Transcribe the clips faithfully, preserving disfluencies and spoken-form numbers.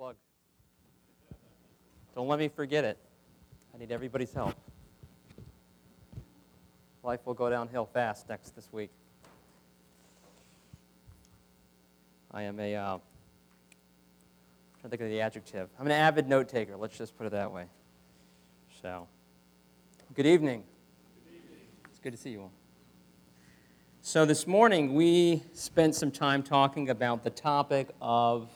plug. Don't let me forget it. I need everybody's help. Life will go downhill fast next this week. I am a, uh, I'm trying to think of the adjective. I'm an avid note taker. Let's just put it that way. So, good evening. Good evening. It's good to see you all. So this morning we spent some time talking about the topic of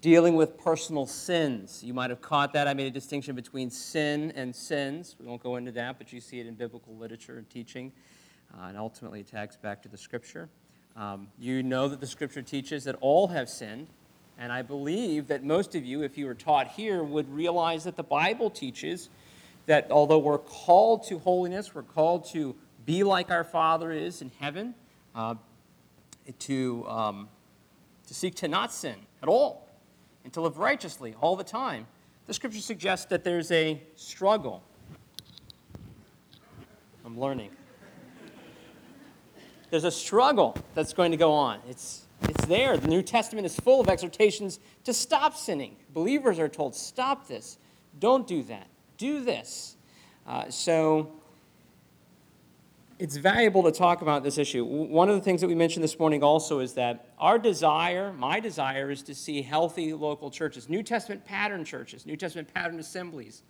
dealing with personal sins. You might have caught that. I made a distinction between sin and sins. We won't go into that, but you see it in biblical literature and teaching, uh, and ultimately it tags back to the Scripture. Um, you know that the Scripture teaches that all have sinned, and I believe that most of you, if you were taught here, would realize that the Bible teaches that although we're called to holiness, we're called to be like our Father is in heaven, uh, to, um, to seek to not sin at all, and to live righteously all the time. The Scripture suggests that there's a struggle. I'm learning. There's a struggle that's going to go on. It's, it's there. The New Testament is full of exhortations to stop sinning. Believers are told, stop this. Don't do that. Do this. Uh, so it's valuable to talk about this issue. One of the things that we mentioned this morning also is that our desire, my desire, is to see healthy local churches, New Testament pattern churches, New Testament pattern assemblies,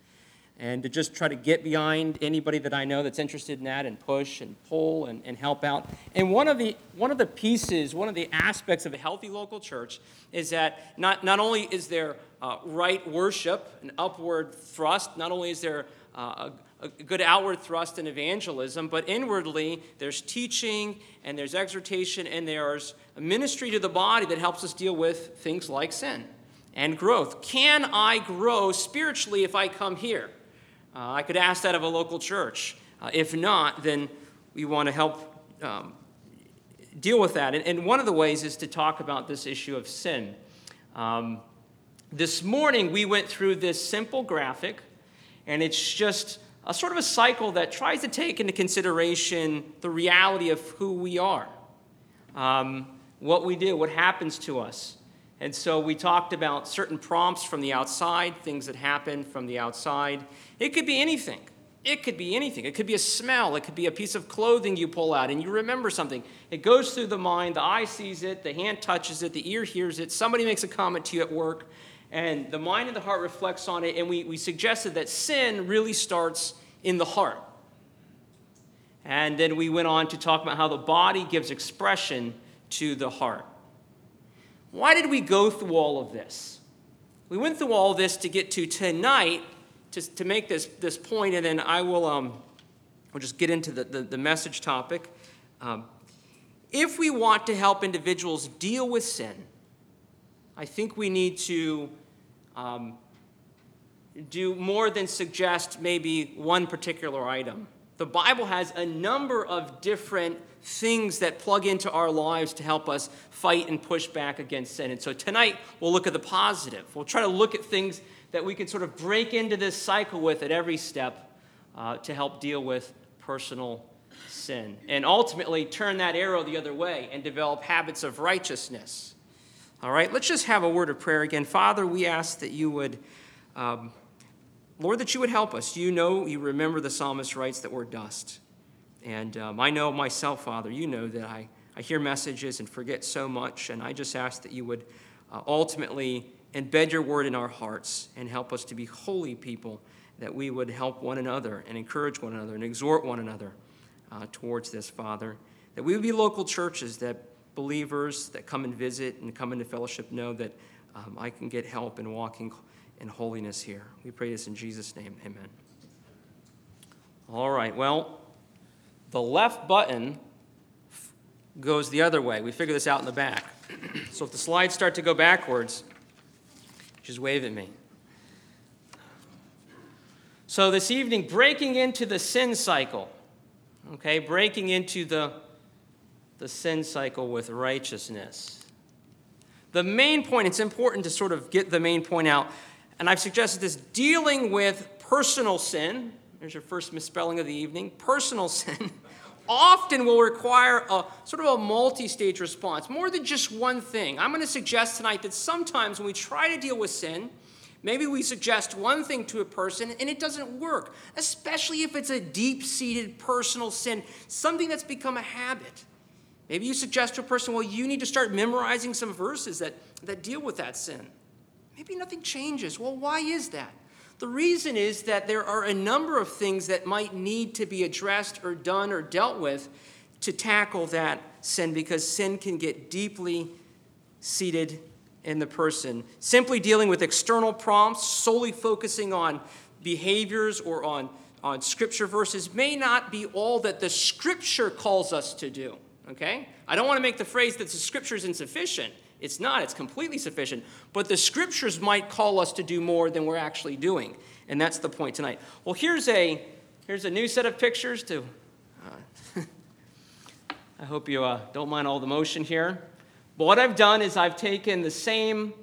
and to just try to get behind anybody that I know that's interested in that and push and pull and, and help out. And one of the one of the pieces, one of the aspects of a healthy local church is that not, not only is there uh, right worship, an upward thrust, not only is there uh, a, a good outward thrust in evangelism, but inwardly there's teaching and there's exhortation and there's a ministry to the body that helps us deal with things like sin and growth. Can I grow spiritually if I come here? Uh, I could ask that of a local church. Uh, if not, then we want to help um, deal with that. And, and one of the ways is to talk about this issue of sin. Um, this morning, we went through this simple graphic, and it's just a sort of a cycle that tries to take into consideration the reality of who we are, um, what we do, what happens to us. And so we talked about certain prompts from the outside, things that happen from the outside. It could be anything. It could be anything. It could be a smell. It could be a piece of clothing you pull out and you remember something. It goes through the mind. The eye sees it. The hand touches it. The ear hears it. Somebody makes a comment to you at work. And the mind and the heart reflects on it. And we, we suggested that sin really starts in the heart. And then we went on to talk about how the body gives expression to the heart. Why did we go through all of this? We went through all this to get to tonight, to, to make this, this point, and then I will um, we'll just get into the, the, the message topic. Um, if we want to help individuals deal with sin, I think we need to um, do more than suggest maybe one particular item. The Bible has a number of different things that plug into our lives to help us fight and push back against sin. And so tonight, we'll look at the positive. We'll try to look at things that we can sort of break into this cycle with at every step uh, to help deal with personal sin. And ultimately, turn that arrow the other way and develop habits of righteousness. All right, let's just have a word of prayer again. Father, we ask that you would... Um, Lord, that you would help us. You know, you remember the psalmist writes that we're dust. And um, I know myself, Father, you know that I, I hear messages and forget so much. And I just ask that you would uh, ultimately embed your word in our hearts and help us to be holy people, that we would help one another and encourage one another and exhort one another uh, towards this, Father. That we would be local churches that believers that come and visit and come into fellowship know that um, I can get help in walking and holiness here. We pray this in Jesus' name. Amen. All right, well, the left button f- goes the other way. We figure this out in the back. So if the slides start to go backwards, just wave at me. So this evening, breaking into the sin cycle. Okay, breaking into the, the sin cycle with righteousness. The main point, it's important to sort of get the main point out. And I've suggested this, dealing with personal sin. There's your first misspelling of the evening. Personal sin often will require a sort of a multi-stage response, more than just one thing. I'm going to suggest tonight that sometimes when we try to deal with sin, maybe we suggest one thing to a person and it doesn't work, especially if it's a deep-seated personal sin, something that's become a habit. Maybe you suggest to a person, well, you need to start memorizing some verses that, that deal with that sin. Maybe nothing changes. Well, why is that? The reason is that there are a number of things that might need to be addressed or done or dealt with to tackle that sin, because sin can get deeply seated in the person. Simply dealing with external prompts, solely focusing on behaviors or on, on scripture verses, may not be all that the scripture calls us to do, okay? I don't want to make the phrase that the scripture is insufficient. It's not. It's completely sufficient. But the scriptures might call us to do more than we're actually doing. And that's the point tonight. Well, here's a, here's a new set of pictures to, uh, I hope you uh, don't mind all the motion here. But what I've done is I've taken the same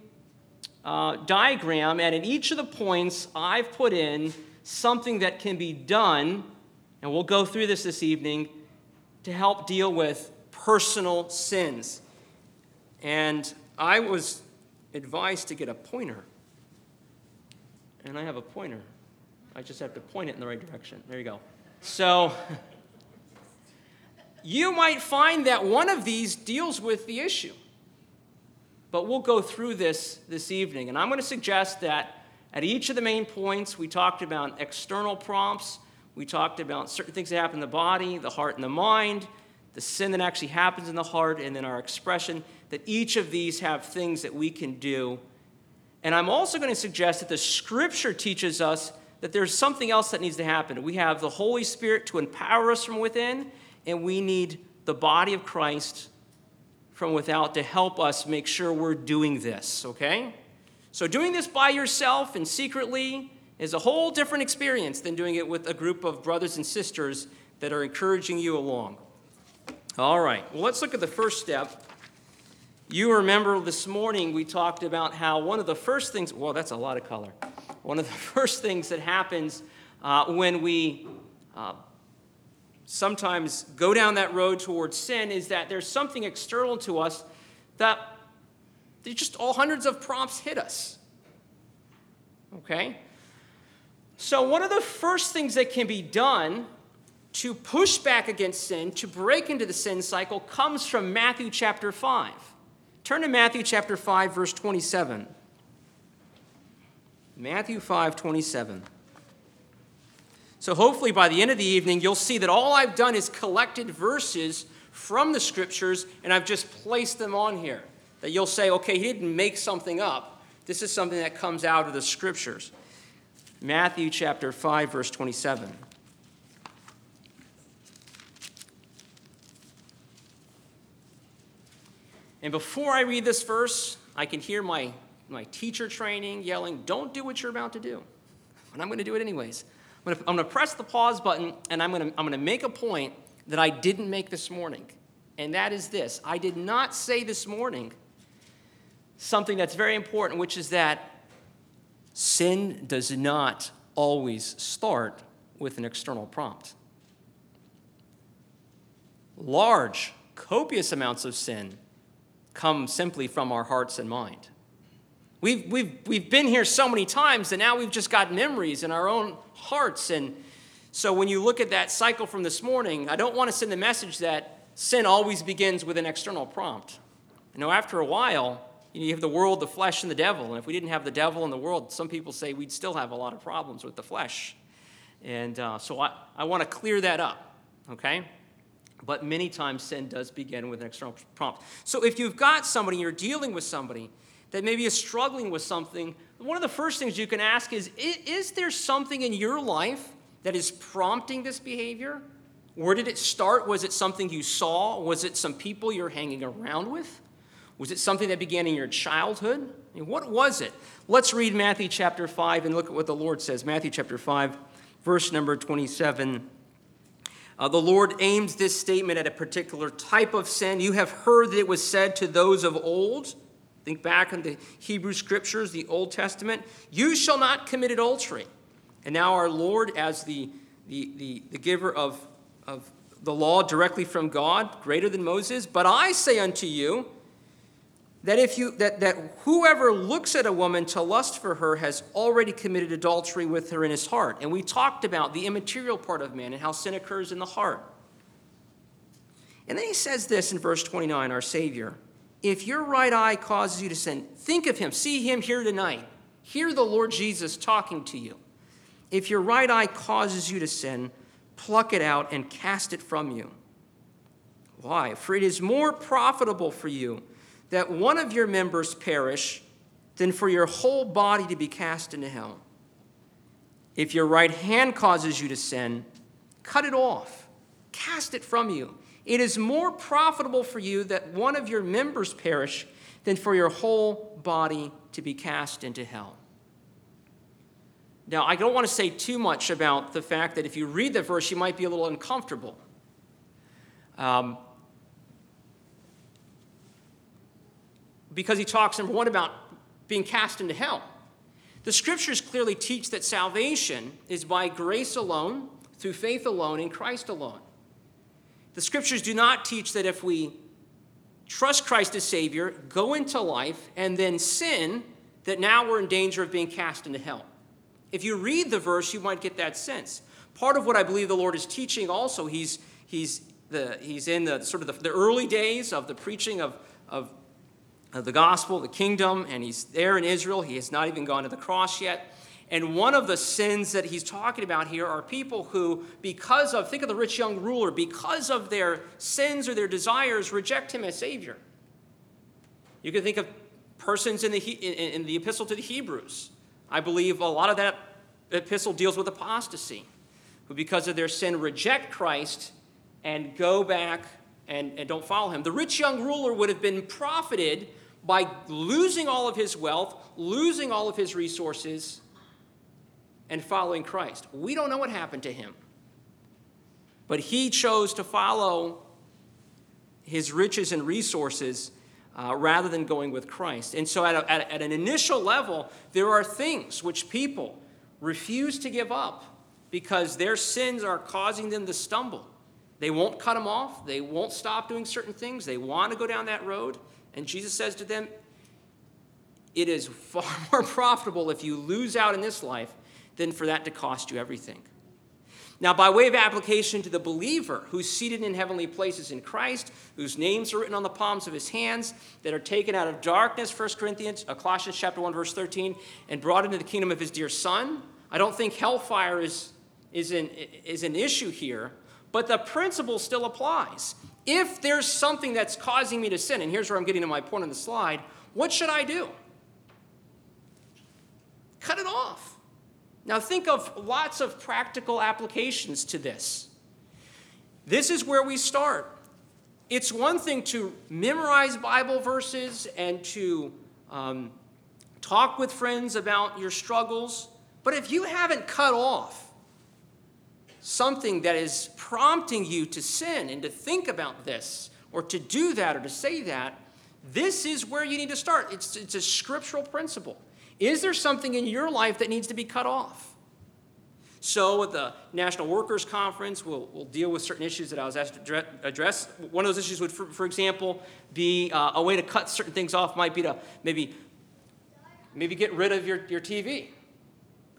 uh, diagram, and at each of the points, I've put in something that can be done, and we'll go through this this evening, to help deal with personal sins. And I was advised to get a pointer. And I have a pointer. I just have to point it in the right direction. There you go. So you might find that one of these deals with the issue. But we'll go through this this evening. And I'm going to suggest that at each of the main points, we talked about external prompts. We talked about certain things that happen in the body, the heart and the mind, the sin that actually happens in the heart, and then our expression, that each of these have things that we can do. And I'm also going to suggest that the scripture teaches us that there's something else that needs to happen. We have the Holy Spirit to empower us from within, and we need the body of Christ from without to help us make sure we're doing this, okay? So doing this by yourself and secretly is a whole different experience than doing it with a group of brothers and sisters that are encouraging you along. All right, well, let's look at the first step. You remember this morning we talked about how one of the first things, well, that's a lot of color. One of the first things that happens uh, when we uh, sometimes go down that road towards sin is that there's something external to us that just all hundreds of prompts hit us, okay? So one of the first things that can be done to push back against sin, to break into the sin cycle, comes from Matthew chapter five. Turn to Matthew chapter five, verse twenty-seven. Matthew five, twenty-seven. So hopefully by the end of the evening, you'll see that all I've done is collected verses from the scriptures, and I've just placed them on here. That you'll say, okay, he didn't make something up. This is something that comes out of the scriptures. Matthew chapter five, verse twenty-seven. And before I read this verse, I can hear my, my teacher training yelling, don't do what you're about to do. And I'm going to do it anyways. I'm going to press the pause button, and I'm going to, I'm going to make a point that I didn't make this morning. And that is this. I did not say this morning something that's very important, which is that sin does not always start with an external prompt. Large, copious amounts of sin come simply from our hearts and mind. We've, we've, we've been here so many times that now we've just got memories in our own hearts. And so when you look at that cycle from this morning, I don't want to send the message that sin always begins with an external prompt. You know, after a while, you have the world, the flesh, and the devil. And if we didn't have the devil and the world, some people say we'd still have a lot of problems with the flesh. And uh, so I, I want to clear that up, okay? But many times sin does begin with an external prompt. So if you've got somebody, you're dealing with somebody that maybe is struggling with something, one of the first things you can ask is, is there something in your life that is prompting this behavior? Where did it start? Was it something you saw? Was it some people you're hanging around with? Was it something that began in your childhood? I mean, what was it? Let's read Matthew chapter five and look at what the Lord says. Matthew chapter five, verse number twenty-seven. Uh, the Lord aims this statement at a particular type of sin. You have heard that it was said to those of old. Think back in the Hebrew scriptures, the Old Testament. You shall not commit adultery. And now our Lord, as the, the, the, the giver of, of the law directly from God, greater than Moses. But I say unto you, that if you that, that whoever looks at a woman to lust for her has already committed adultery with her in his heart. And we talked about the immaterial part of man and how sin occurs in the heart. And then he says this in verse twenty-nine, our Savior, if your right eye causes you to sin, think of him, see him here tonight. Hear the Lord Jesus talking to you. If your right eye causes you to sin, pluck it out and cast it from you. Why? For it is more profitable for you that one of your members perish than for your whole body to be cast into hell. If your right hand causes you to sin, cut it off, cast it from you. It is more profitable for you that one of your members perish than for your whole body to be cast into hell. Now, I don't want to say too much about the fact that if you read the verse, you might be a little uncomfortable. Um, Because he talks, number one, about being cast into hell. The scriptures clearly teach that salvation is by grace alone, through faith alone, in Christ alone. The scriptures do not teach that if we trust Christ as Savior, go into life, and then sin, that now we're in danger of being cast into hell. If you read the verse, you might get that sense. Part of what I believe the Lord is teaching also, he's, he's, the, he's in the sort of the, the early days of the preaching of, of Of the gospel, the kingdom, and he's there in Israel. He has not even gone to the cross yet. And one of the sins that he's talking about here are people who, because of, think of the rich young ruler, because of their sins or their desires, reject him as Savior. You can think of persons in the, in the epistle to the Hebrews. I believe a lot of that epistle deals with apostasy, who because of their sin reject Christ and go back and, and don't follow him. The rich young ruler would have been profited by losing all of his wealth, losing all of his resources, and following Christ. We don't know what happened to him. But he chose to follow his riches and resources uh, rather than going with Christ. And so at, a, at, at an initial level, there are things which people refuse to give up because their sins are causing them to stumble. They won't cut them off. They won't stop doing certain things. They want to go down that road. And Jesus says to them, it is far more profitable if you lose out in this life than for that to cost you everything. Now, by way of application to the believer who's seated in heavenly places in Christ, whose names are written on the palms of his hands, that are taken out of darkness, First Corinthians, uh, Colossians chapter one, verse thirteen, and brought into the kingdom of his dear Son, I don't think hellfire is, is, an, is an issue here. But the principle still applies. If there's something that's causing me to sin, and here's where I'm getting to my point on the slide, what should I do? Cut it off. Now think of lots of practical applications to this. This is where we start. It's one thing to memorize Bible verses and to um, talk with friends about your struggles, but if you haven't cut off something that is prompting you to sin and to think about this or to do that or to say that, this is where you need to start. It's, it's a scriptural principle. Is there something in your life that needs to be cut off? So at the National Workers Conference, we'll, we'll deal with certain issues that I was asked to address. One of those issues would, for, for example, be uh, a way to cut certain things off might be to maybe, maybe get rid of your, your T V,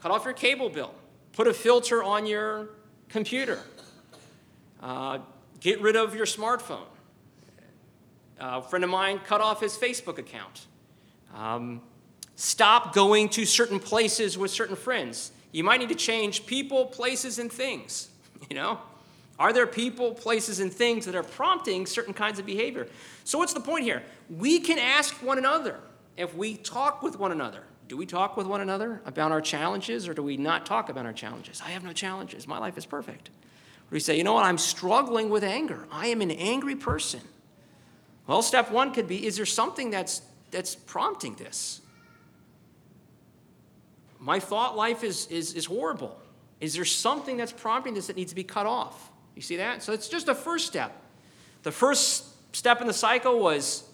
cut off your cable bill, put a filter on your computer, uh, get rid of your smartphone. Uh, a friend of mine cut off his Facebook account. Um, stop going to certain places with certain friends. You might need to change people, places, and things. You know, are there people, places, and things that are prompting certain kinds of behavior? So what's the point here? We can ask one another if we talk with one another. Do we talk with one another about our challenges, or do we not talk about our challenges? I have no challenges. My life is perfect. Or we say, you know what, I'm struggling with anger. I am an angry person. Well, step one could be, is there something that's, that's prompting this? My thought life is, is, is horrible. Is there something that's prompting this that needs to be cut off? You see that? So it's just a first step. The first step in the cycle was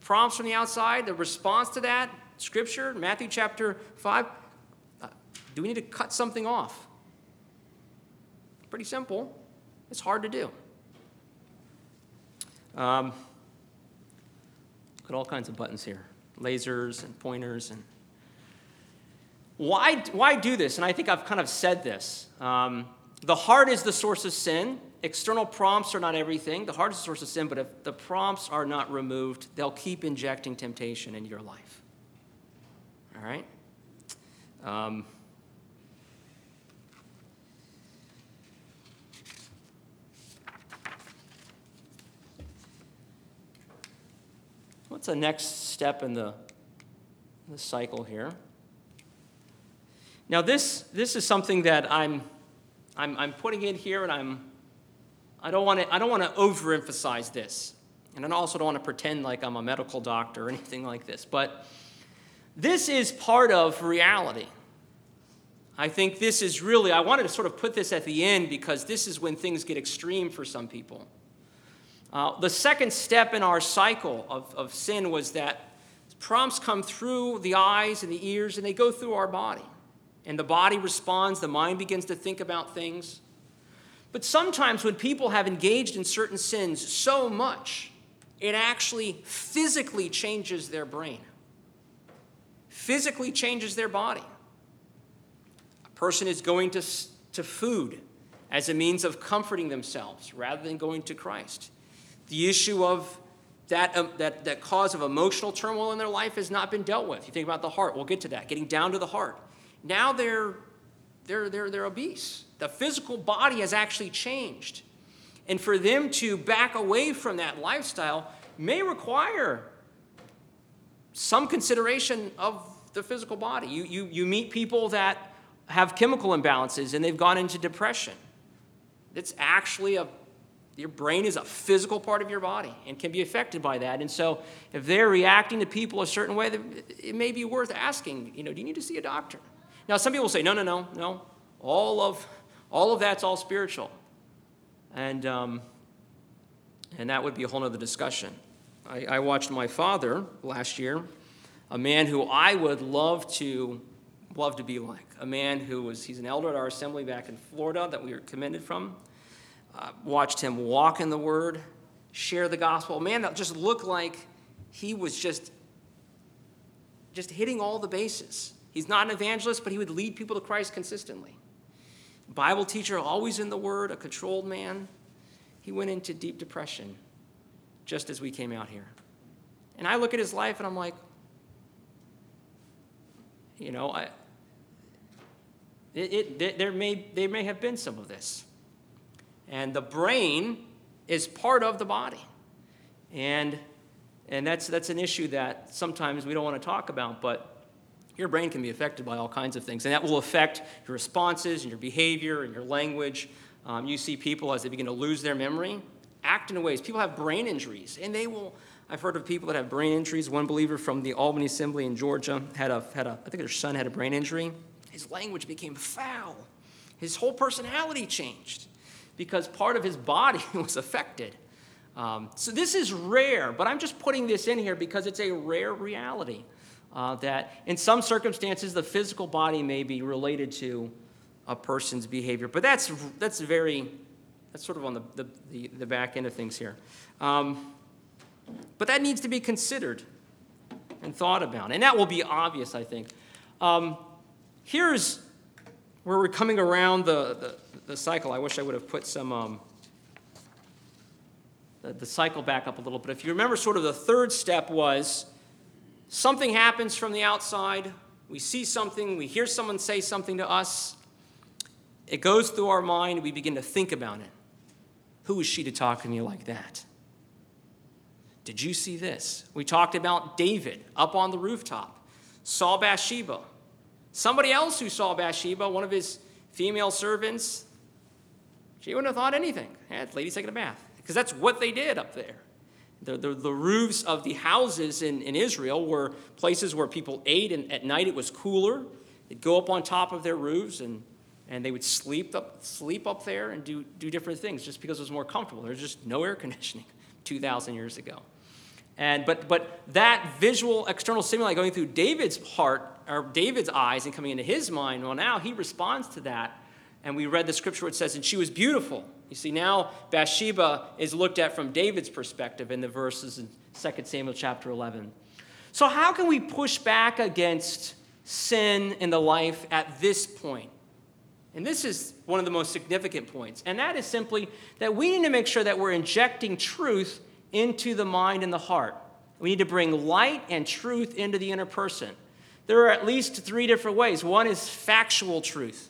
prompts from the outside, the response to that, Scripture, Matthew chapter five, uh, do we need to cut something off? Pretty simple. It's hard to do. Um, got all kinds of buttons here, lasers and pointers. And why, why do this? And I think I've kind of said this. Um, the heart is the source of sin. External prompts are not everything. The heart is the source of sin, but if the prompts are not removed, they'll keep injecting temptation into your life. All right? Um, What's the next step in the, the cycle here? Now this this is something that I'm I'm I'm putting in here, and I'm I don't want to I don't want to overemphasize this, and I also don't want to pretend like I'm a medical doctor or anything like this. But this is part of reality. I think this is really I wanted to sort of put this at the end because this is when things get extreme for some people. Uh, the second step in our cycle of, of sin was that prompts come through the eyes and the ears, and they go through our body. And the body responds, the mind begins to think about things. But sometimes when people have engaged in certain sins so much, it actually physically changes their brain, physically changes their body. A person is going to, to food as a means of comforting themselves rather than going to Christ. The issue of that, um, that, that cause of emotional turmoil in their life has not been dealt with. You think about the heart. We'll get to that. Getting down to the heart. Now they're, they're, they're, they're obese. The physical body has actually changed. And for them to back away from that lifestyle may require some consideration of the physical body. You, you, you meet people that have chemical imbalances and they've gone into depression. It's actually a Your brain is a physical part of your body and can be affected by that. And so if they're reacting to people a certain way, it may be worth asking, you know, do you need to see a doctor? Now, some people say, no, no, no, no. All of, all of that's all spiritual. And, um, and that would be a whole other discussion. I, I watched my father last year, a man who I would love to, love to be like, a man who was, he's an elder at our assembly back in Florida that we were commended from. Uh, watched him walk in the Word, share the gospel. Man, that just looked like he was just, just hitting all the bases. He's not an evangelist, but he would lead people to Christ consistently. Bible teacher, always in the Word, a controlled man. He went into deep depression just as we came out here. And I look at his life and I'm like, you know, I, it, it, there may, there may have been some of this. And the brain is part of the body. And, and that's, that's an issue that sometimes we don't want to talk about, but your brain can be affected by all kinds of things. And that will affect your responses and your behavior and your language. Um, you see people, as they begin to lose their memory, act in ways. People have brain injuries. And they will, I've heard of people that have brain injuries. One believer from the Albany Assembly in Georgia had a, had a I think their son had a brain injury. His language became foul. His whole personality changed, because part of his body was affected. Um, so this is rare, but I'm just putting this in here because it's a rare reality uh, that in some circumstances, the physical body may be related to a person's behavior. But that's that's very, that's sort of on the, the, the, the back end of things here. Um, but that needs to be considered and thought about. And that will be obvious, I think. Um, here's where we're coming around the... the The cycle. I wish I would have put some um, the, the cycle back up a little bit. If you remember, sort of the third step was something happens from the outside. We see something. We hear someone say something to us. It goes through our mind. We begin to think about it. Who is she to talk to me like that? Did you see this? We talked about David up on the rooftop, saw Bathsheba. Somebody else who saw Bathsheba, one of his female servants, she wouldn't have thought anything. Yeah, the lady's taking a bath. Because that's what they did up there. The, the, the roofs of the houses in, in Israel were places where people ate, and at night it was cooler. They'd go up on top of their roofs, and, and they would sleep up, sleep up there and do, do different things just because it was more comfortable. There's just no air conditioning two thousand years ago. And but, but that visual external stimuli going through David's heart, or David's eyes, and coming into his mind, well, now he responds to that. and we read the scripture where it says, and she was beautiful. You see, now Bathsheba is looked at from David's perspective in the verses in Second Samuel chapter eleven. So how can we push back against sin in the life at this point? And this is one of the most significant points. And that is simply that we need to make sure that we're injecting truth into the mind and the heart. We need to bring light and truth into the inner person. There are at least three different ways. One is factual truth.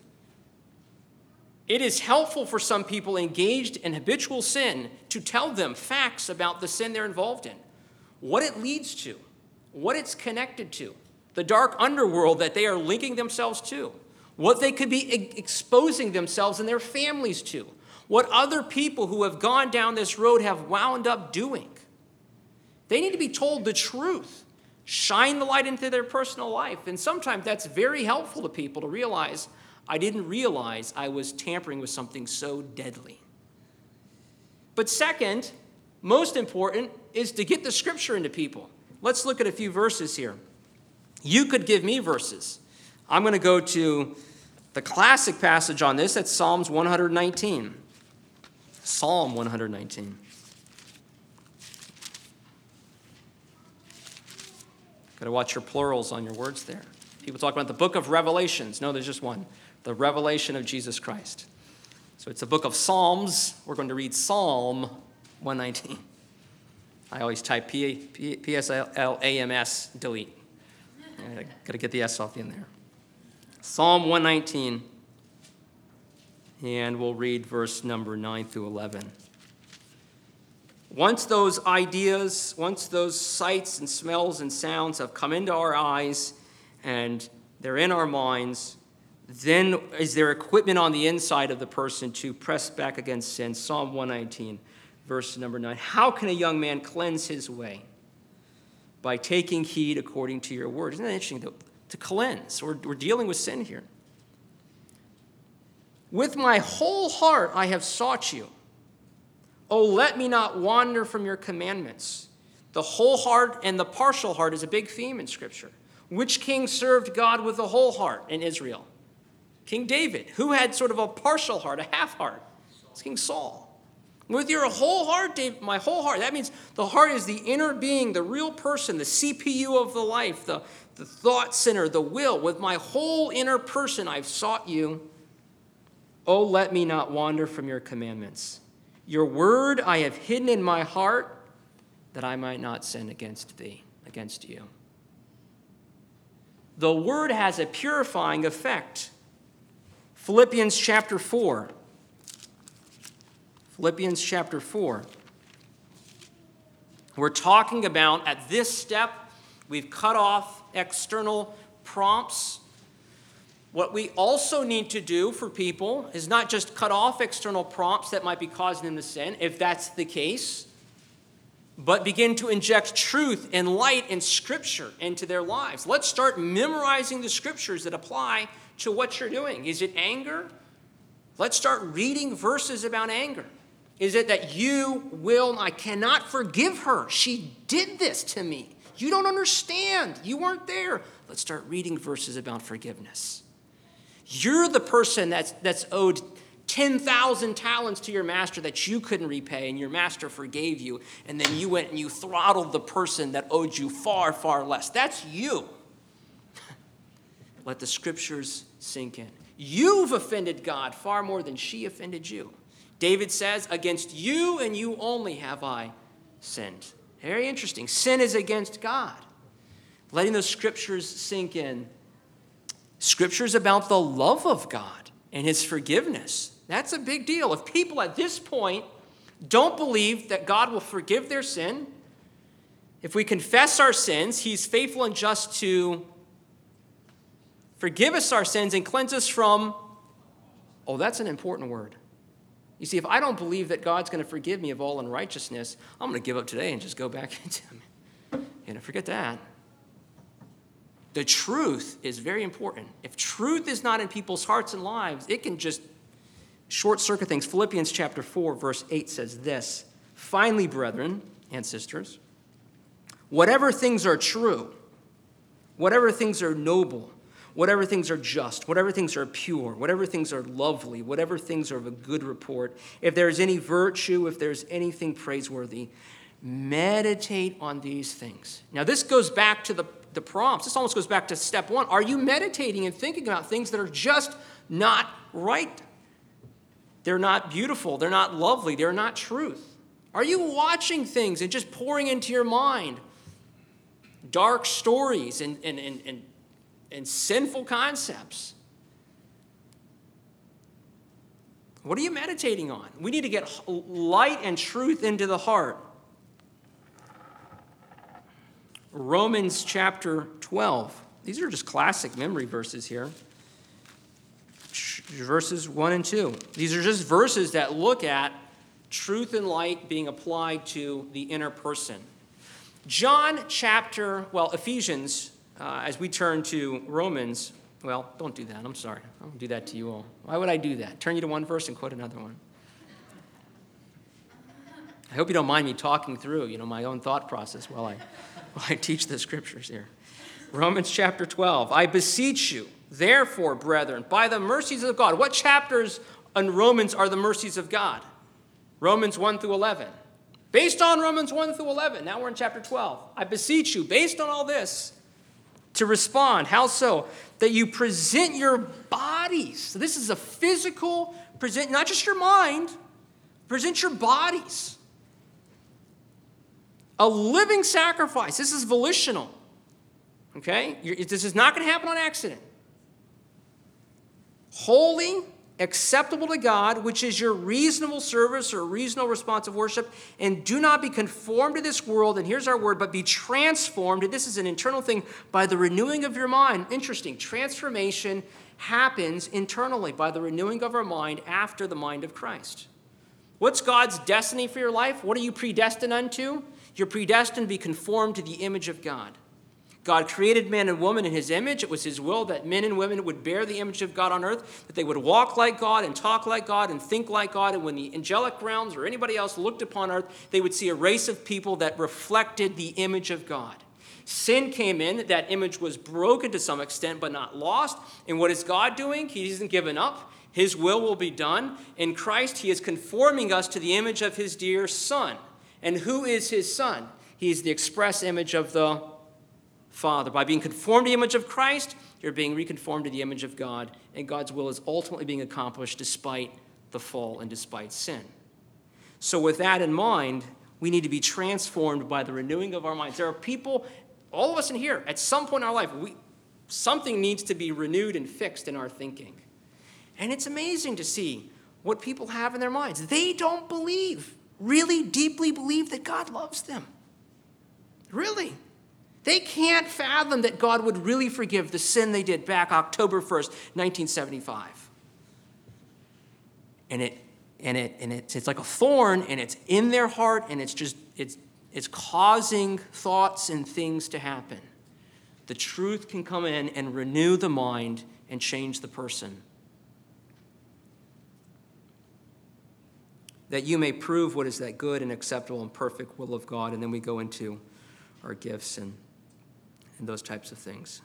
It is helpful for some people engaged in habitual sin to tell them facts about the sin they're involved in, what it leads to, what it's connected to, the dark underworld that they are linking themselves to, what they could be exposing themselves and their families to, what other people who have gone down this road have wound up doing. They need to be told the truth, shine the light into their personal life. And sometimes that's very helpful to people to realize, I didn't realize I was tampering with something so deadly. But second, most important, is to get the scripture into people. Let's look at a few verses here. You could give me verses. I'm going to go to the classic passage on this. That's Psalms one nineteen. Psalm one nineteen. Got to watch your plurals on your words there. People talk about the book of Revelations. No, there's just one. The revelation of Jesus Christ. So it's a book of Psalms. We're going to read Psalm one nineteen. I always type P S L A M S, delete. Got to get the S off in there. Psalm one nineteen, and we'll read verse number nine through eleven. Once those ideas, once those sights and smells and sounds have come into our eyes and they're in our minds, then is there equipment on the inside of the person to press back against sin? Psalm one nineteen, verse number nine. How can a young man cleanse his way? By taking heed according to your word. Isn't that interesting, though? To cleanse. We're, we're dealing with sin here. With my whole heart I have sought you. Oh, let me not wander from your commandments. The whole heart and the partial heart is a big theme in Scripture. Which king served God with the whole heart in Israel? King David. Who had sort of a partial heart, a half heart? It's King Saul. With your whole heart, David, my whole heart. That means the heart is the inner being, the real person, the C P U of the life, the, the thought center, the will. With my whole inner person, I've sought you. Oh, let me not wander from your commandments. Your word I have hidden in my heart that I might not sin against thee, against you. The word has a purifying effect. Philippians chapter four. Philippians chapter four. We're talking about, at this step, we've cut off external prompts. What we also need to do for people is not just cut off external prompts that might be causing them to sin, if that's the case, but begin to inject truth and light and scripture into their lives. Let's start memorizing the scriptures that apply to what you're doing. Is it anger? Let's start reading verses about anger. Is it that you will, I cannot forgive her. She did this to me. You don't understand. You weren't there. Let's start reading verses about forgiveness. You're the person that's, that's owed ten thousand talents to your master that you couldn't repay, and your master forgave you, and then you went and you throttled the person that owed you far, far less. That's you. Let the scriptures sink in. You've offended God far more than she offended you. David says, against you and you only have I sinned. Very interesting. Sin is against God. Letting those scriptures sink in. Scriptures about the love of God and his forgiveness. That's a big deal. If people at this point don't believe that God will forgive their sin, if we confess our sins, he's faithful and just to forgive us our sins and cleanse us from, oh, that's an important word. You see, if I don't believe that God's going to forgive me of all unrighteousness, I'm going to give up today and just go back into him. You know, forget that. The truth is very important. If truth is not in people's hearts and lives, it can just short-circuit things. Philippians chapter four, verse eight says this, finally, brethren and sisters, whatever things are true, whatever things are noble, whatever things are just, whatever things are pure, whatever things are lovely, whatever things are of a good report, if there is any virtue, if there is anything praiseworthy, meditate on these things. Now, this goes back to the, the prompts. This almost goes back to step one. Are you meditating and thinking about things that are just not right? They're not beautiful. They're not lovely. They're not truth. Are you watching things and just pouring into your mind dark stories and and and, and and sinful concepts? What are you meditating on? We need to get light and truth into the heart. Romans chapter twelve. These are just classic memory verses here. Verses one and two. These are just verses that look at truth and light being applied to the inner person. John chapter, well, Ephesians Uh, as we turn to Romans, well, don't do that. I'm sorry. I don't do that to you all. Why would I do that? Turn you to one verse and quote another one. I hope you don't mind me talking through, you know, my own thought process while I, while I teach the scriptures here. Romans chapter twelve. I beseech you, therefore, brethren, by the mercies of God. What chapters in Romans are the mercies of God? Romans one through eleven. Based on Romans one through eleven, now we're in chapter twelve. I beseech you, based on all this, to respond. How so? That you present your bodies. So this is a physical present, not just your mind. Present your bodies. A living sacrifice. This is volitional. Okay? You're, this is not going to happen on accident. Holy, acceptable to God, which is your reasonable service or reasonable response of worship, and do not be conformed to this world, and here's our word, but be transformed, and this is an internal thing, by the renewing of your mind. Interesting. Transformation happens internally by the renewing of our mind after the mind of Christ. What's God's destiny for your life? What are you predestined unto? You're predestined to be conformed to the image of God. God created man and woman in his image. It was his will that men and women would bear the image of God on earth, that they would walk like God and talk like God and think like God. And when the angelic realms or anybody else looked upon earth, they would see a race of people that reflected the image of God. Sin came in. That image was broken to some extent, but not lost. And what is God doing? He isn't giving up. His will will be done. In Christ, he is conforming us to the image of his dear Son. And who is his Son? He is the express image of the Father. By being conformed to the image of Christ, you're being reconformed to the image of God, and God's will is ultimately being accomplished despite the fall and despite sin. So with that in mind, we need to be transformed by the renewing of our minds. There are people, all of us in here, at some point in our life, we, something needs to be renewed and fixed in our thinking. And it's amazing to see what people have in their minds. They don't believe, really deeply believe that God loves them. Really. They can't fathom that God would really forgive the sin they did back October first, nineteen seventy-five. And it and it and it's it's like a thorn, and it's in their heart, and it's just it's it's causing thoughts and things to happen. The truth can come in and renew the mind and change the person. That you may prove what is that good and acceptable and perfect will of God. And then we go into our gifts and and those types of things.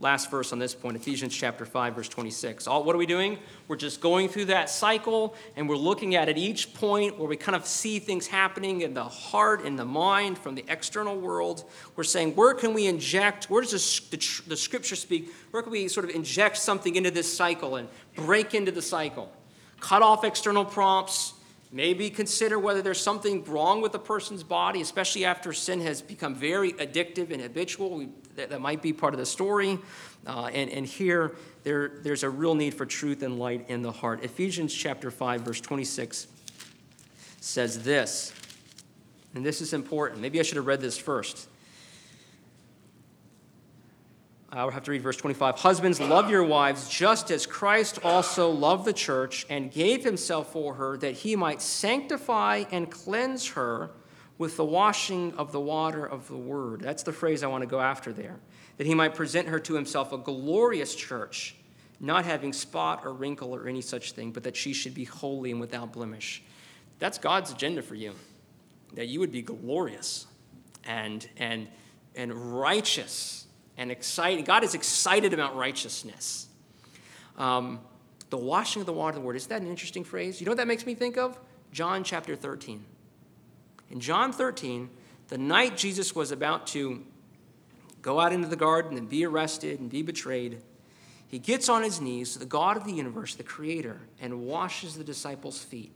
Last verse on this point, Ephesians chapter five, verse twenty-six. All, what are we doing? We're just going through that cycle, and we're looking at at each point where we kind of see things happening in the heart and the mind from the external world. We're saying, where can we inject, where does this, the, the scripture speak, where can we sort of inject something into this cycle and break into the cycle? Cut off external prompts. Maybe consider whether there's something wrong with a person's body, especially after sin has become very addictive and habitual. We, that, that might be part of the story. Uh, and, and here, there, there's a real need for truth and light in the heart. Ephesians chapter five, verse twenty-six says this, and this is important. Maybe I should have read this first. I'll have to read verse twenty-five. Husbands, love your wives, just as Christ also loved the church and gave himself for her, that he might sanctify and cleanse her with the washing of the water of the word. That's the phrase I want to go after there. That he might present her to himself a glorious church, not having spot or wrinkle or any such thing, but that she should be holy and without blemish. That's God's agenda for you, that you would be glorious and, and, and righteous and excited. God is excited about righteousness. Um, the washing of the water of the word. Isn't that an interesting phrase? You know what that makes me think of? John chapter thirteen. In John thirteen, the night Jesus was about to go out into the garden and be arrested and be betrayed, he gets on his knees to the God of the universe, the creator, and washes the disciples' feet.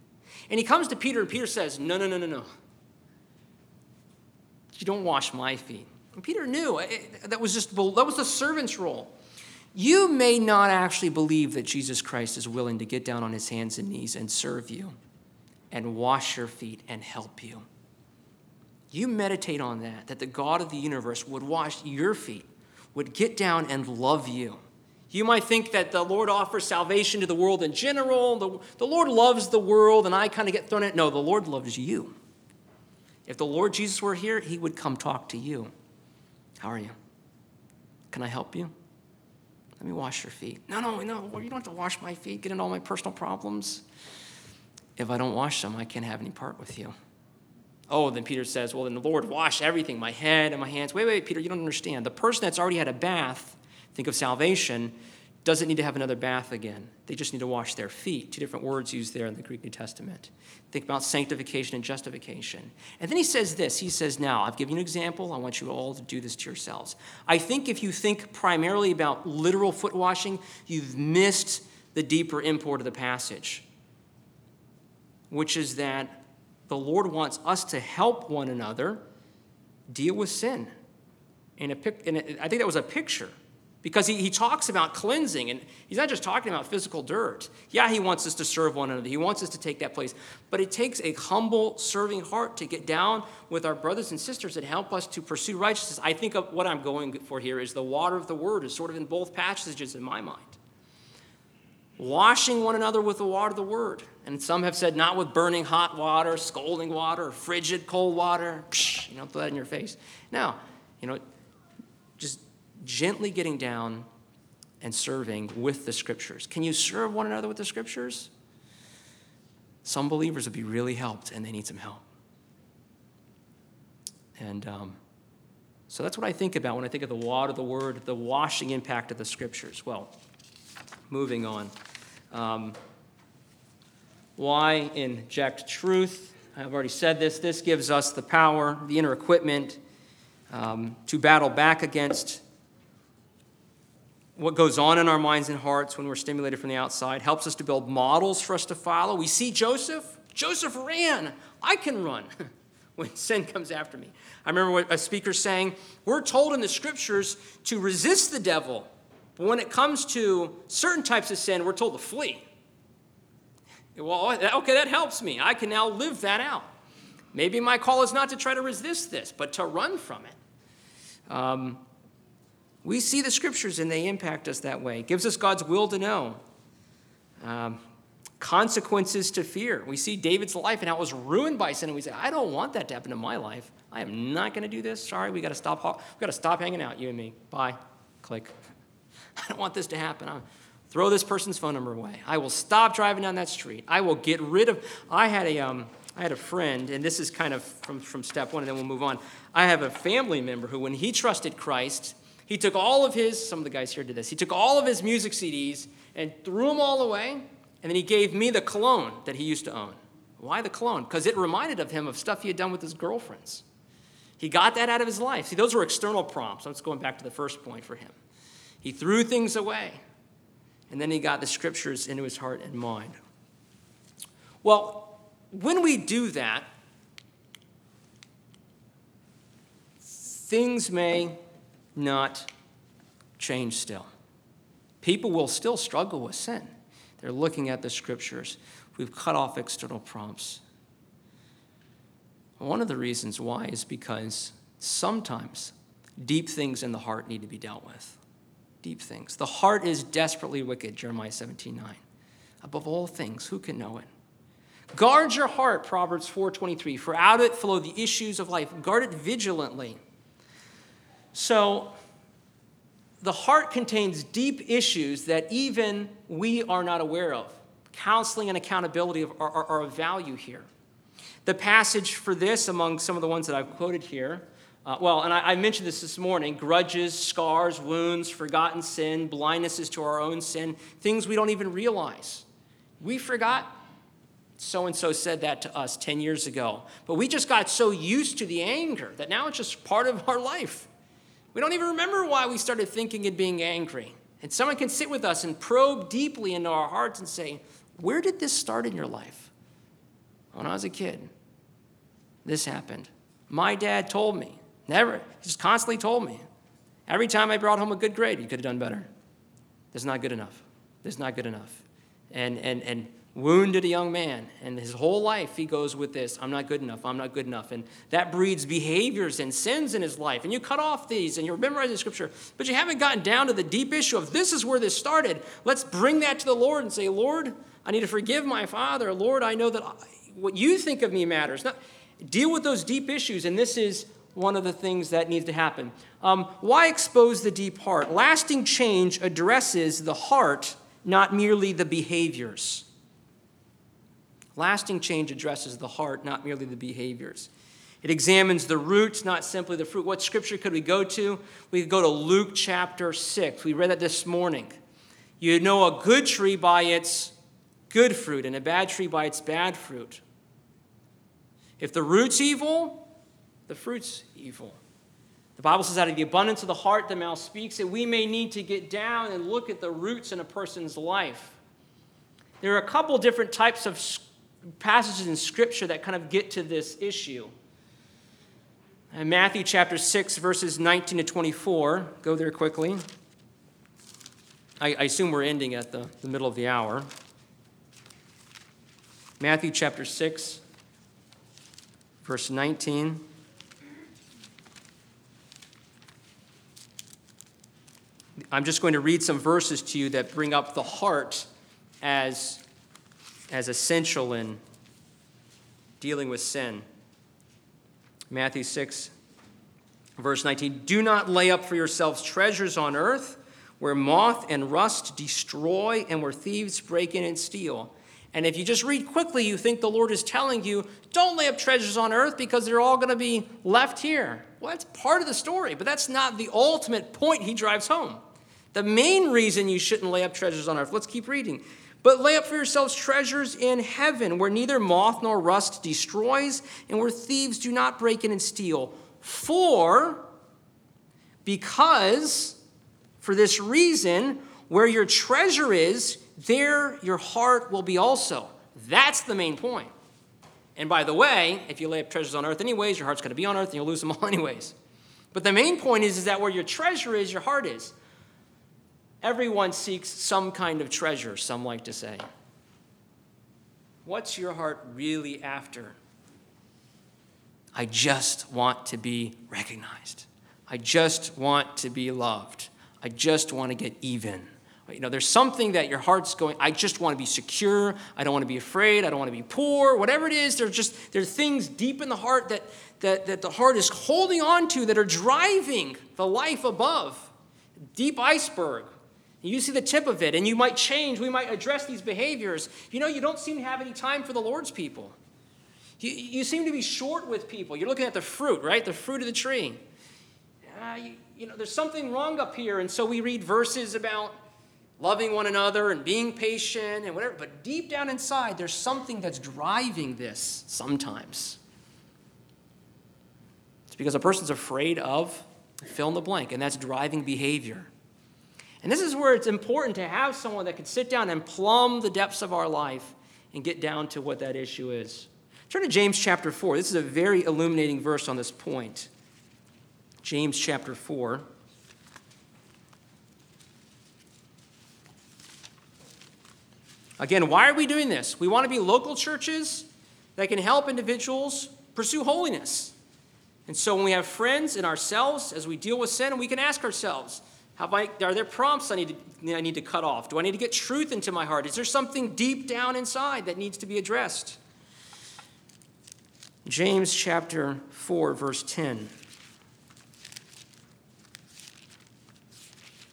And he comes to Peter, and Peter says, no, no, no, no, no. You don't wash my feet. And Peter knew it, that was just, that was the servant's role. You may not actually believe that Jesus Christ is willing to get down on his hands and knees and serve you and wash your feet and help you. You meditate on that, that the God of the universe would wash your feet, would get down and love you. You might think that the Lord offers salvation to the world in general. The, the Lord loves the world, and I kind of get thrown at it. No, the Lord loves you. If the Lord Jesus were here, he would come talk to you. How are you? Can I help you? Let me wash your feet. No, no, no, you don't have to wash my feet, get into all my personal problems. If I don't wash them, I can't have any part with you. Oh, then Peter says, well, then the Lord wash everything, my head and my hands. Wait, wait, wait, Peter, you don't understand. The person that's already had a bath, think of salvation, doesn't need to have another bath again. They just need to wash their feet. Two different words used there in the Greek New Testament. Think about sanctification and justification. And then he says this. He says, now, I've given you an example. I want you all to do this to yourselves. I think if you think primarily about literal foot washing, you've missed the deeper import of the passage, which is that the Lord wants us to help one another deal with sin. And, a pic- and a, I think that was a picture. Because he, he talks about cleansing, and he's not just talking about physical dirt. Yeah, he wants us to serve one another. He wants us to take that place. But it takes a humble, serving heart to get down with our brothers and sisters and help us to pursue righteousness. I think of what I'm going for here is the water of the word is sort of in both passages in my mind. Washing one another with the water of the word. And some have said not with burning hot water, scalding water, or frigid cold water. Psh, you know, throw that in your face. No, you know, just gently getting down and serving with the scriptures. Can you serve one another with the scriptures? Some believers would be really helped, and they need some help. And um, so that's what I think about when I think of the water, the word, the washing impact of the scriptures. Well, moving on. Um, why inject truth? I've already said this. This gives us the power, the inner equipment um, to battle back against what goes on in our minds and hearts when we're stimulated from the outside, helps us to build models for us to follow. We see Joseph. Joseph ran. I can run when sin comes after me. I remember what a speaker saying, we're told in the scriptures to resist the devil, but when it comes to certain types of sin, we're told to flee. Well, okay, that helps me. I can now live that out. Maybe my call is not to try to resist this, but to run from it. Um... We see the scriptures, and they impact us that way. It gives us God's will to know. Um, consequences to fear. We see David's life and how it was ruined by sin, and we say, I don't want that to happen in my life. I am not going to do this. Sorry, we got to stop we got to stop hanging out, you and me. Bye. Click. I don't want this to happen. I'll throw this person's phone number away. I will stop driving down that street. I will get rid of... I had a... Um, I had a friend, and this is kind of from, from step one, and then we'll move on. I have a family member who, when he trusted Christ, he took all of his, some of the guys here did this, he took all of his music C Ds and threw them all away, and then he gave me the cologne that he used to own. Why the cologne? Because it reminded of him of stuff he had done with his girlfriends. He got that out of his life. See, those were external prompts. I'm just going back to the first point for him. He threw things away, and then he got the scriptures into his heart and mind. Well, when we do that, things may not change still. People will still struggle with sin. They're looking at the scriptures. We've cut off external prompts. One of the reasons why is because sometimes deep things in the heart need to be dealt with. Deep things. The heart is desperately wicked, Jeremiah seventeen nine. Above all things, who can know it? Guard your heart, Proverbs four twenty-three, for out of it flow the issues of life. Guard it vigilantly. So the heart contains deep issues that even we are not aware of. Counseling and accountability are, are, are of value here. The passage for this, among some of the ones that I've quoted here, Uh, well, and I, I mentioned this this morning, grudges, scars, wounds, forgotten sin, blindnesses to our own sin, things we don't even realize. We forgot so-and-so said that to us ten years ago, but we just got so used to the anger that now it's just part of our life. We don't even remember why we started thinking and being angry. And someone can sit with us and probe deeply into our hearts and say, where did this start in your life? When I was a kid, this happened. My dad told me, never, he just constantly told me. Every time I brought home a good grade, you could have done better. That's not good enough. That's not good enough. And, and, and wounded a young man, and his whole life he goes with this, I'm not good enough, I'm not good enough. And that breeds behaviors and sins in his life. And you cut off these, and you're memorizing scripture, but you haven't gotten down to the deep issue of this is where this started. Let's bring that to the Lord and say, Lord, I need to forgive my father. Lord, I know that I, what you think of me matters. Not, deal with those deep issues, and this is one of the things that needs to happen. Um, why expose the deep heart? Lasting change addresses the heart, not merely the behaviors. Lasting change addresses the heart, not merely the behaviors. It examines the roots, not simply the fruit. What scripture could we go to? We could go to Luke chapter six. We read that this morning. You know a good tree by its good fruit, and a bad tree by its bad fruit. If the root's evil, the fruit's evil. The Bible says out of the abundance of the heart, the mouth speaks, and we may need to get down and look at the roots in a person's life. There are a couple different types of passages in Scripture that kind of get to this issue. In Matthew chapter six, verses nineteen to twenty-four, go there quickly. I, I assume we're ending at the, the middle of the hour. Matthew chapter six, verse nineteen. I'm just going to read some verses to you that bring up the heart as, as essential in dealing with sin. Matthew six, verse nineteen. Do not lay up for yourselves treasures on earth where moth and rust destroy and where thieves break in and steal. And if you just read quickly, you think the Lord is telling you, don't lay up treasures on earth because they're all going to be left here. Well, that's part of the story, but that's not the ultimate point he drives home. The main reason you shouldn't lay up treasures on earth. Let's keep reading. But lay up for yourselves treasures in heaven where neither moth nor rust destroys and where thieves do not break in and steal. For, because, for this reason, where your treasure is, there your heart will be also. That's the main point. And by the way, if you lay up treasures on earth anyways, your heart's going to be on earth and you'll lose them all anyways. But the main point is, is that where your treasure is, your heart is. Everyone seeks some kind of treasure, some like to say. What's your heart really after? I just want to be recognized. I just want to be loved. I just want to get even. You know, there's something that your heart's going, I just want to be secure. I don't want to be afraid. I don't want to be poor. Whatever it is, there's just, there are things deep in the heart that, that, that the heart is holding on to that are driving the life above. Deep iceberg. You see the tip of it, and you might change. We might address these behaviors. You know, you don't seem to have any time for the Lord's people. You, you seem to be short with people. You're looking at the fruit, right? The fruit of the tree. Uh, you, you know, there's something wrong up here, and so we read verses about loving one another and being patient and whatever. But deep down inside, there's something that's driving this sometimes. It's because a person's afraid of fill in the blank, and that's driving behavior. And this is where it's important to have someone that can sit down and plumb the depths of our life and get down to what that issue is. Turn to James chapter four. This is a very illuminating verse on this point. James chapter four. Again, why are we doing this? We want to be local churches that can help individuals pursue holiness. And so when we have friends and ourselves, as we deal with sin, we can ask ourselves, have I, are there prompts I need, to, I need to cut off? Do I need to get truth into my heart? Is there something deep down inside that needs to be addressed? James chapter four, verse ten.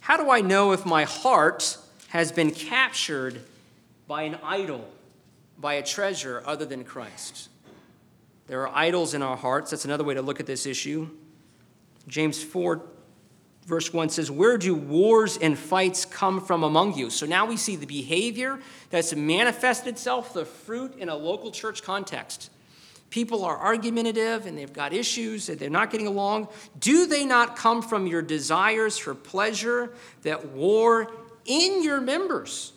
How do I know if my heart has been captured by an idol, by a treasure other than Christ? There are idols in our hearts. That's another way to look at this issue. James four, verse one says, where do wars and fights come from among you? So now we see the behavior that's manifested itself, the fruit in a local church context. People are argumentative and they've got issues and they're not getting along. Do they not come from your desires for pleasure that war in your members?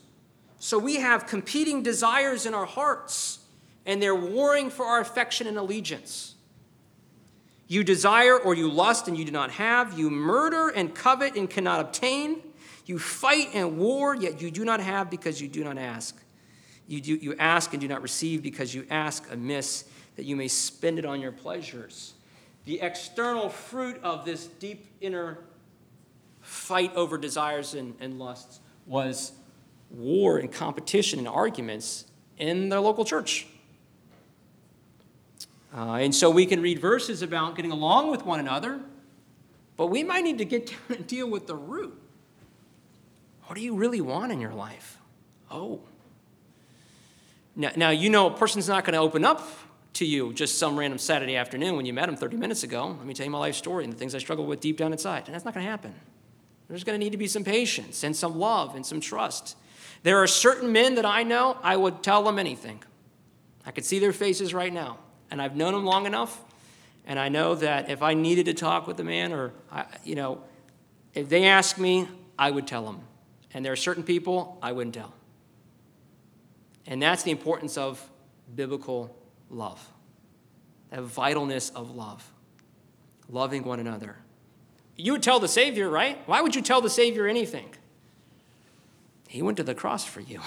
So we have competing desires in our hearts and they're warring for our affection and allegiance. You desire or you lust and you do not have. You murder and covet and cannot obtain. You fight and war, yet you do not have because you do not ask. You do, you ask and do not receive because you ask amiss, that you may spend it on your pleasures. The external fruit of this deep inner fight over desires and, and lusts was war and competition and arguments in their local church. Uh, and so we can read verses about getting along with one another, but we might need to get down and deal with the root. What do you really want in your life? Oh. Now, now you know a person's not going to open up to you just some random Saturday afternoon when you met him thirty minutes ago. Let me tell you my life story and the things I struggle with deep down inside. And that's not going to happen. There's going to need to be some patience and some love and some trust. There are certain men that I know, I would tell them anything. I could see their faces right now. And I've known them long enough, and I know that if I needed to talk with a man or, I, you know, if they asked me, I would tell them. And there are certain people I wouldn't tell. And that's the importance of biblical love, that vitalness of love, loving one another. You would tell the Savior, right? Why would you tell the Savior anything? He went to the cross for you.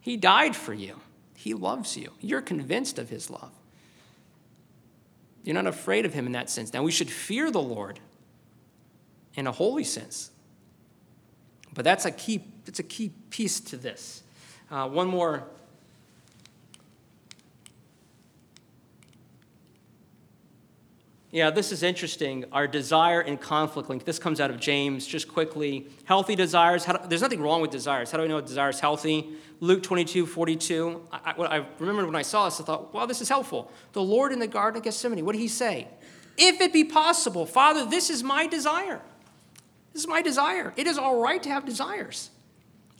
He died for you. He loves you. You're convinced of his love. You're not afraid of him in that sense. Now, we should fear the Lord in a holy sense. But that's a key, that's a key piece to this. Uh, one more. Yeah, this is interesting. Our desire and conflict link. This comes out of James just quickly. Healthy desires. How do, there's nothing wrong with desires. How do we know desire is healthy? Luke twenty-two forty-two. I, I, I remember when I saw this, I thought, wow, this is helpful. The Lord in the Garden of Gethsemane, what did he say? If it be possible, Father, this is my desire. This is my desire. It is all right to have desires.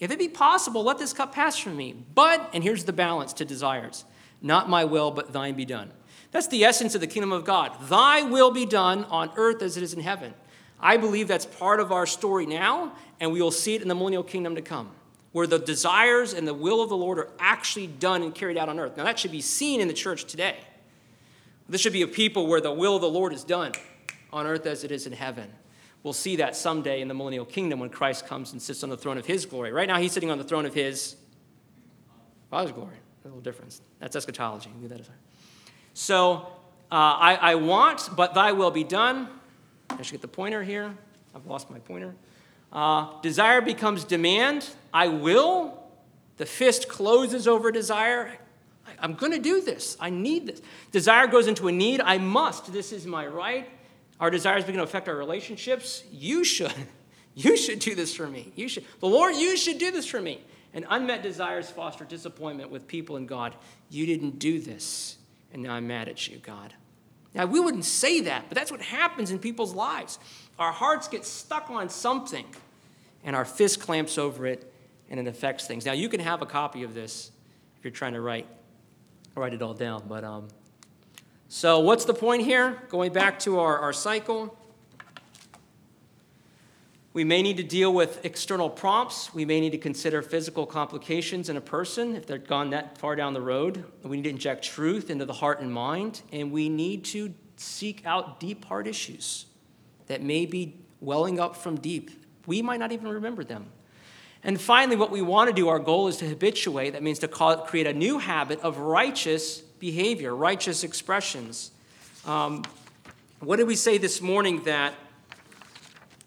If it be possible, let this cup pass from me. But, and here's the balance to desires, not my will, but thine be done. That's the essence of the kingdom of God. Thy will be done on earth as it is in heaven. I believe that's part of our story now, and we will see it in the millennial kingdom to come, where the desires and the will of the Lord are actually done and carried out on earth. Now, that should be seen in the church today. This should be a people where the will of the Lord is done on earth as it is in heaven. We'll see that someday in the millennial kingdom when Christ comes and sits on the throne of his glory. Right now, he's sitting on the throne of his Father's glory. A little difference. That's eschatology. Leave that aside. So uh, I, I want, but thy will be done. I should get the pointer here. I've lost my pointer. Uh, desire becomes demand. I will. The fist closes over desire. I, I'm going to do this. I need this. Desire goes into a need. I must. This is my right. Our desires begin to affect our relationships. You should. You should do this for me. You should. The Lord, you should do this for me. And unmet desires foster disappointment with people and God. You didn't do this. And now I'm mad at you, God. Now, we wouldn't say that, but that's what happens in people's lives. Our hearts get stuck on something, and our fist clamps over it, and it affects things. Now, you can have a copy of this if you're trying to write write it all down. But um, so what's the point here? Going back to our, our cycle, we may need to deal with external prompts. We may need to consider physical complications in a person if they're gone that far down the road. We need to inject truth into the heart and mind, and we need to seek out deep heart issues that may be welling up from deep. We might not even remember them. And finally, what we want to do, our goal is to habituate. That means to call, create a new habit of righteous behavior, righteous expressions. Um, what did we say this morning that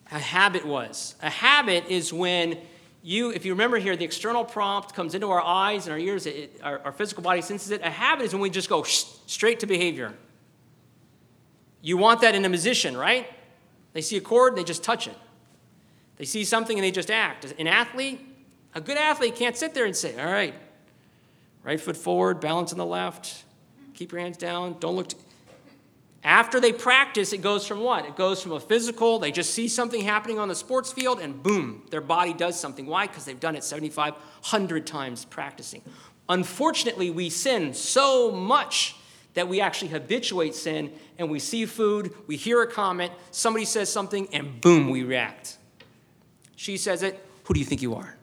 a habit was? A habit is when you, if you remember here, the external prompt comes into our eyes and our ears, it, our, our physical body senses it. A habit is when we just go sh- straight to behavior. You want that in a musician, right? They see a chord, they just touch it. They see something and they just act. An athlete, a good athlete can't sit there and say, all right, right foot forward, balance on the left, keep your hands down, don't look to... After they practice, it goes from what? It goes from a physical, they just see something happening on the sports field, and boom, their body does something. Why? Because they've done it seventy-five hundred times practicing. Unfortunately, we sin so much that we actually habituate sin, and we see food, we hear a comment, somebody says something, and boom, we react. She says it, who do you think you are?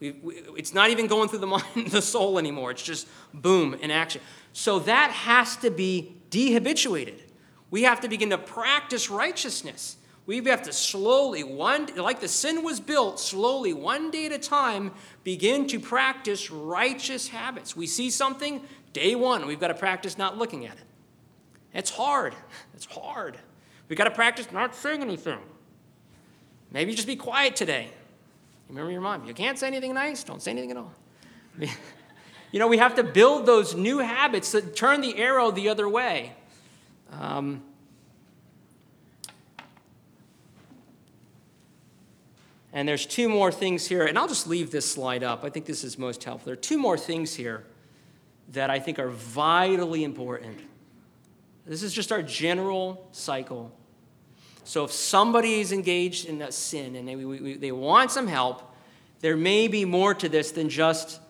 We, we, it's not even going through the mind, the soul anymore. It's just boom, in action. So that has to be dehabituated. We have to begin to practice righteousness. We have to slowly, one, like the sin was built, slowly, one day at a time, begin to practice righteous habits. We see something, day one, we've got to practice not looking at it. It's hard. It's hard. We've got to practice not saying anything. Maybe just be quiet today. Remember your mom. You can't say anything nice, don't say anything at all. You know, we have to build those new habits that turn the arrow the other way. Um, and there's two more things here, and I'll just leave this slide up. I think this is most helpful. There are two more things here that I think are vitally important. This is just our general cycle. So if somebody is engaged in a sin and they, we, we, they want some help, there may be more to this than just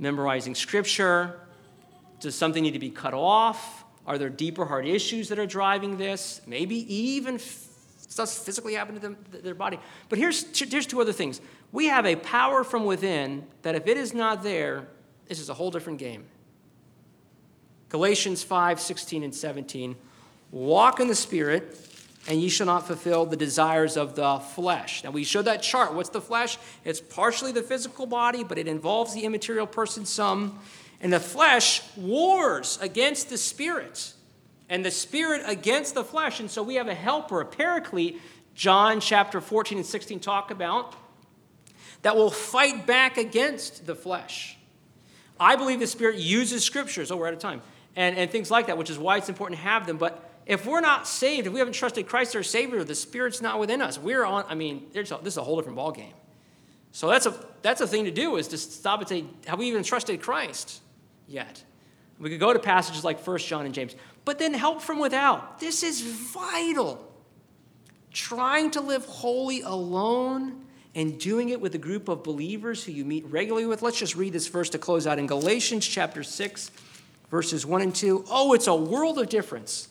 memorizing scripture. Does something need to be cut off? Are there deeper heart issues that are driving this? Maybe even f- stuff physically happened to them, their body. But here's two, here's two other things. We have a power from within that if it is not there, this is a whole different game. Galatians five sixteen and seventeen. Walk in the Spirit, and ye shall not fulfill the desires of the flesh. Now, we showed that chart. What's the flesh? It's partially the physical body, but it involves the immaterial person some. And the flesh wars against the spirit, and the spirit against the flesh. And so we have a helper, a paraclete, John chapter fourteen and sixteen talk about, that will fight back against the flesh. I believe the Spirit uses scriptures. Oh, we're out of time. And, and things like that, which is why it's important to have them. But if we're not saved, if we haven't trusted Christ our Savior, the Spirit's not within us. We're on, I mean, there's a, this is a whole different ballgame. So that's a that's a thing to do, is to stop and say, have we even trusted Christ yet? We could go to passages like First John and James. But then help from without. This is vital. Trying to live holy alone and doing it with a group of believers who you meet regularly with. Let's just read this verse to close out in Galatians chapter six, verses one and two. Oh, it's a world of difference.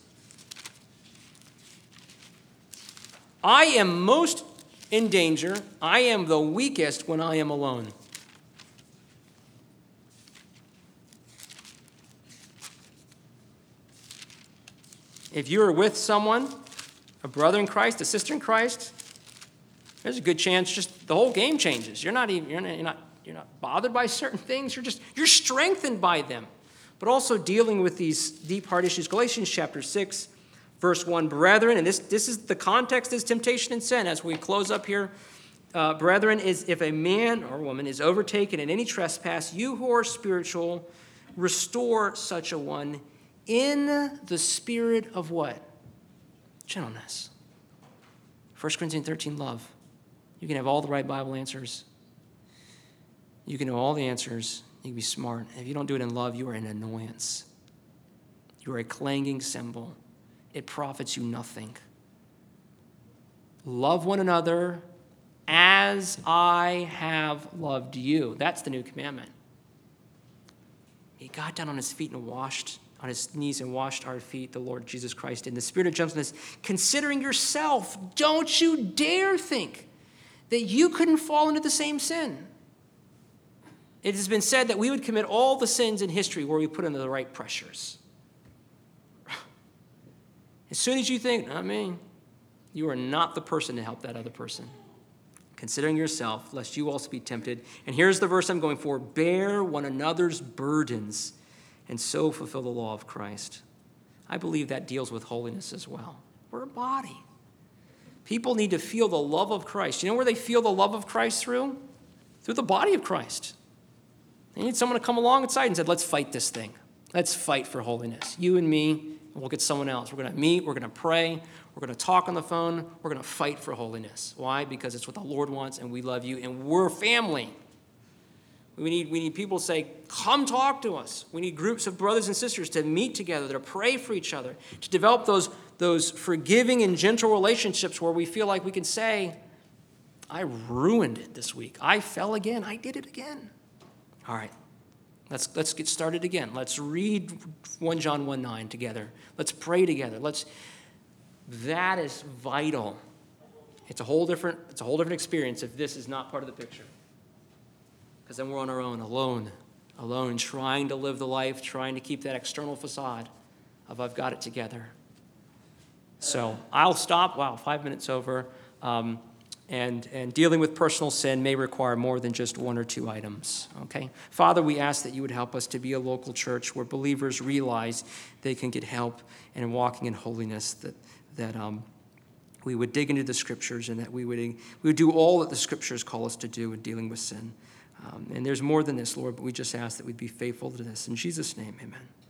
I am most in danger. I am the weakest when I am alone. If you are with someone, a brother in Christ, a sister in Christ, there's a good chance just the whole game changes. You're not even you're not, you're not you're not bothered by certain things. You're just you're strengthened by them. But also dealing with these deep heart issues. Galatians chapter six. Verse one, brethren, and this, this is the context is temptation and sin. As we close up here, uh, brethren, is if a man or woman is overtaken in any trespass, you who are spiritual, restore such a one in the spirit of what? Gentleness. First Corinthians thirteen, love. You can have all the right Bible answers. You can know all the answers. You can be smart. If you don't do it in love, you are an annoyance. You are a clanging cymbal. It profits you nothing. Love one another as I have loved you. That's the new commandment. He got down on his feet and washed, on his knees and washed our feet, the Lord Jesus Christ, in the spirit of gentleness, considering yourself. Don't you dare think that you couldn't fall into the same sin. It has been said that we would commit all the sins in history where we put under the right pressures. As soon as you think, not me, you are not the person to help that other person. Considering yourself, lest you also be tempted. And here's the verse I'm going for. Bear one another's burdens and so fulfill the law of Christ. I believe that deals with holiness as well. We're a body. People need to feel the love of Christ. You know where they feel the love of Christ through? Through the body of Christ. They need someone to come alongside and say, let's fight this thing. Let's fight for holiness. You and me. We'll get someone else. We're going to meet. We're going to pray. We're going to talk on the phone. We're going to fight for holiness. Why? Because it's what the Lord wants, and we love you, and we're family. We need, we need people to say, come talk to us. We need groups of brothers and sisters to meet together, to pray for each other, to develop those, those forgiving and gentle relationships where we feel like we can say, I ruined it this week. I fell again. I did it again. All right, let's, let's get started again. Let's read First John one nine together. Let's pray together. Let's. That is vital. It's a whole different, it's a whole different experience if this is not part of the picture. Because then we're on our own, alone, alone, trying to live the life, trying to keep that external facade of I've got it together. So I'll stop. Wow, five minutes over. Um, and, and dealing with personal sin may require more than just one or two items, okay? Father, we ask that you would help us to be a local church where believers realize they can get help and walking in holiness, that, that um, we would dig into the Scriptures and that we would, we would do all that the Scriptures call us to do in dealing with sin. Um, and there's more than this, Lord, but we just ask that we'd be faithful to this. In Jesus' name, amen.